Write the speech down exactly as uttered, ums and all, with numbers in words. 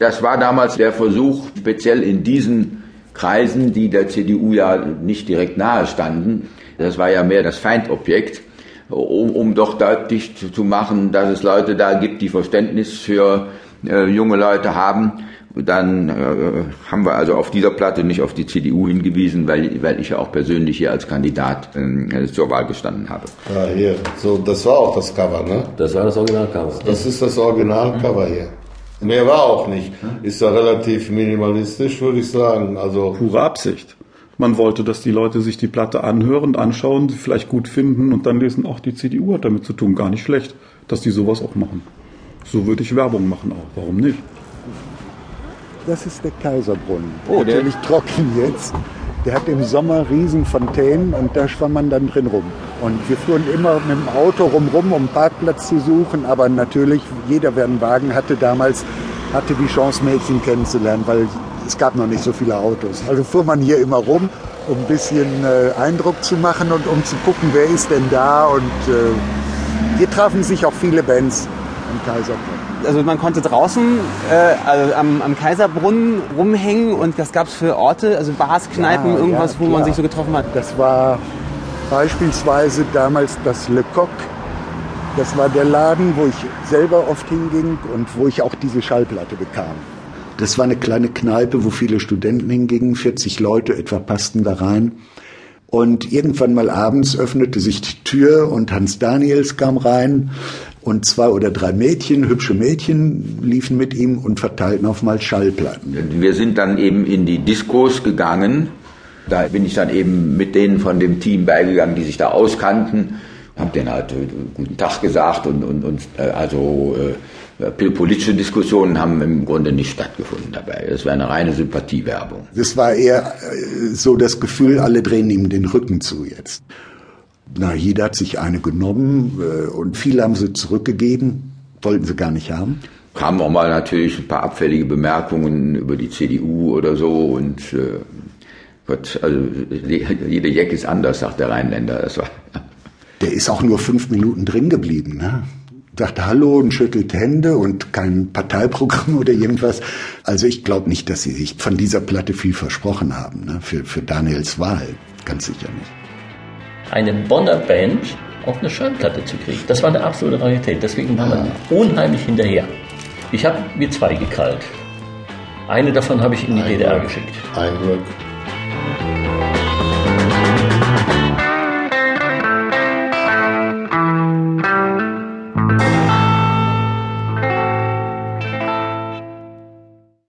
Das war damals der Versuch, speziell in diesen Kreisen, die der C D U ja nicht direkt nahe standen, das war ja mehr das Feindobjekt, um, um doch deutlich zu machen, dass es Leute da gibt, die Verständnis für äh, junge Leute haben. Dann äh, haben wir also auf dieser Platte nicht auf die C D U hingewiesen, weil, weil ich ja auch persönlich hier als Kandidat äh, zur Wahl gestanden habe. Ja, hier, so, das war auch das Cover, ne? Das war das Originalcover. Das ist das Originalcover hier. Mehr war auch nicht. Ist ja relativ minimalistisch, würde ich sagen. Also pure Absicht. Man wollte, dass die Leute sich die Platte anhören, anschauen, sie vielleicht gut finden und dann lesen, auch die C D U hat damit zu tun. Gar nicht schlecht, dass die sowas auch machen. So würde ich Werbung machen auch. Warum nicht? Das ist der Kaiserbrunnen. Oh, der ist trocken jetzt. Der hat im Sommer riesen Fontänen und da schwamm man dann drin rum. Und wir fuhren immer mit dem Auto rumrum, um Parkplatz zu suchen. Aber natürlich, jeder, der einen Wagen hatte damals, hatte die Chance, Mädchen kennenzulernen, weil es gab noch nicht so viele Autos. Also fuhr man hier immer rum, um ein bisschen äh, Eindruck zu machen und um zu gucken, wer ist denn da. Und äh, hier trafen sich auch viele Bands am Kaiserbrunnen. Also man konnte draußen äh, also am, am Kaiserbrunnen rumhängen und das gab es für Orte, also Bars, Kneipen, ja, irgendwas, ja, wo man sich so getroffen hat. Das war beispielsweise damals das Le Coq. Das war der Laden, wo ich selber oft hinging und wo ich auch diese Schallplatte bekam. Das war eine kleine Kneipe, wo viele Studenten hingingen, vierzig Leute etwa passten da rein. Und irgendwann mal abends öffnete sich die Tür und Hans Daniels kam rein. Und zwei oder drei Mädchen, hübsche Mädchen, liefen mit ihm und verteilten auf mal Schallplatten. Wir sind dann eben in die Diskos gegangen. Da bin ich dann eben mit denen von dem Team beigegangen, die sich da auskannten. Hab denen halt guten Tag gesagt und, und, und also äh, politische Diskussionen haben im Grunde nicht stattgefunden dabei. Das war eine reine Sympathiewerbung. Das war eher so das Gefühl, alle drehen ihm den Rücken zu jetzt. Na, jeder hat sich eine genommen und viele haben sie zurückgegeben, wollten sie gar nicht haben. Kamen auch mal natürlich ein paar abfällige Bemerkungen über die C D U oder so und äh, Gott, also jeder Jeck ist anders, sagt der Rheinländer. Das war der ist auch nur fünf Minuten drin geblieben, ne? Sagt Hallo und schüttelt Hände und kein Parteiprogramm oder irgendwas. Also ich glaube nicht, dass sie sich von dieser Platte viel versprochen haben, ne? Für, für Daniels Wahl, ganz sicher nicht. Eine Bonner Band auf eine Schallplatte zu kriegen. Das war eine absolute Rarität. Deswegen war man unheimlich hinterher. Ich habe mir zwei gekrallt. Eine davon habe ich in die D D R geschickt. Ein Glück.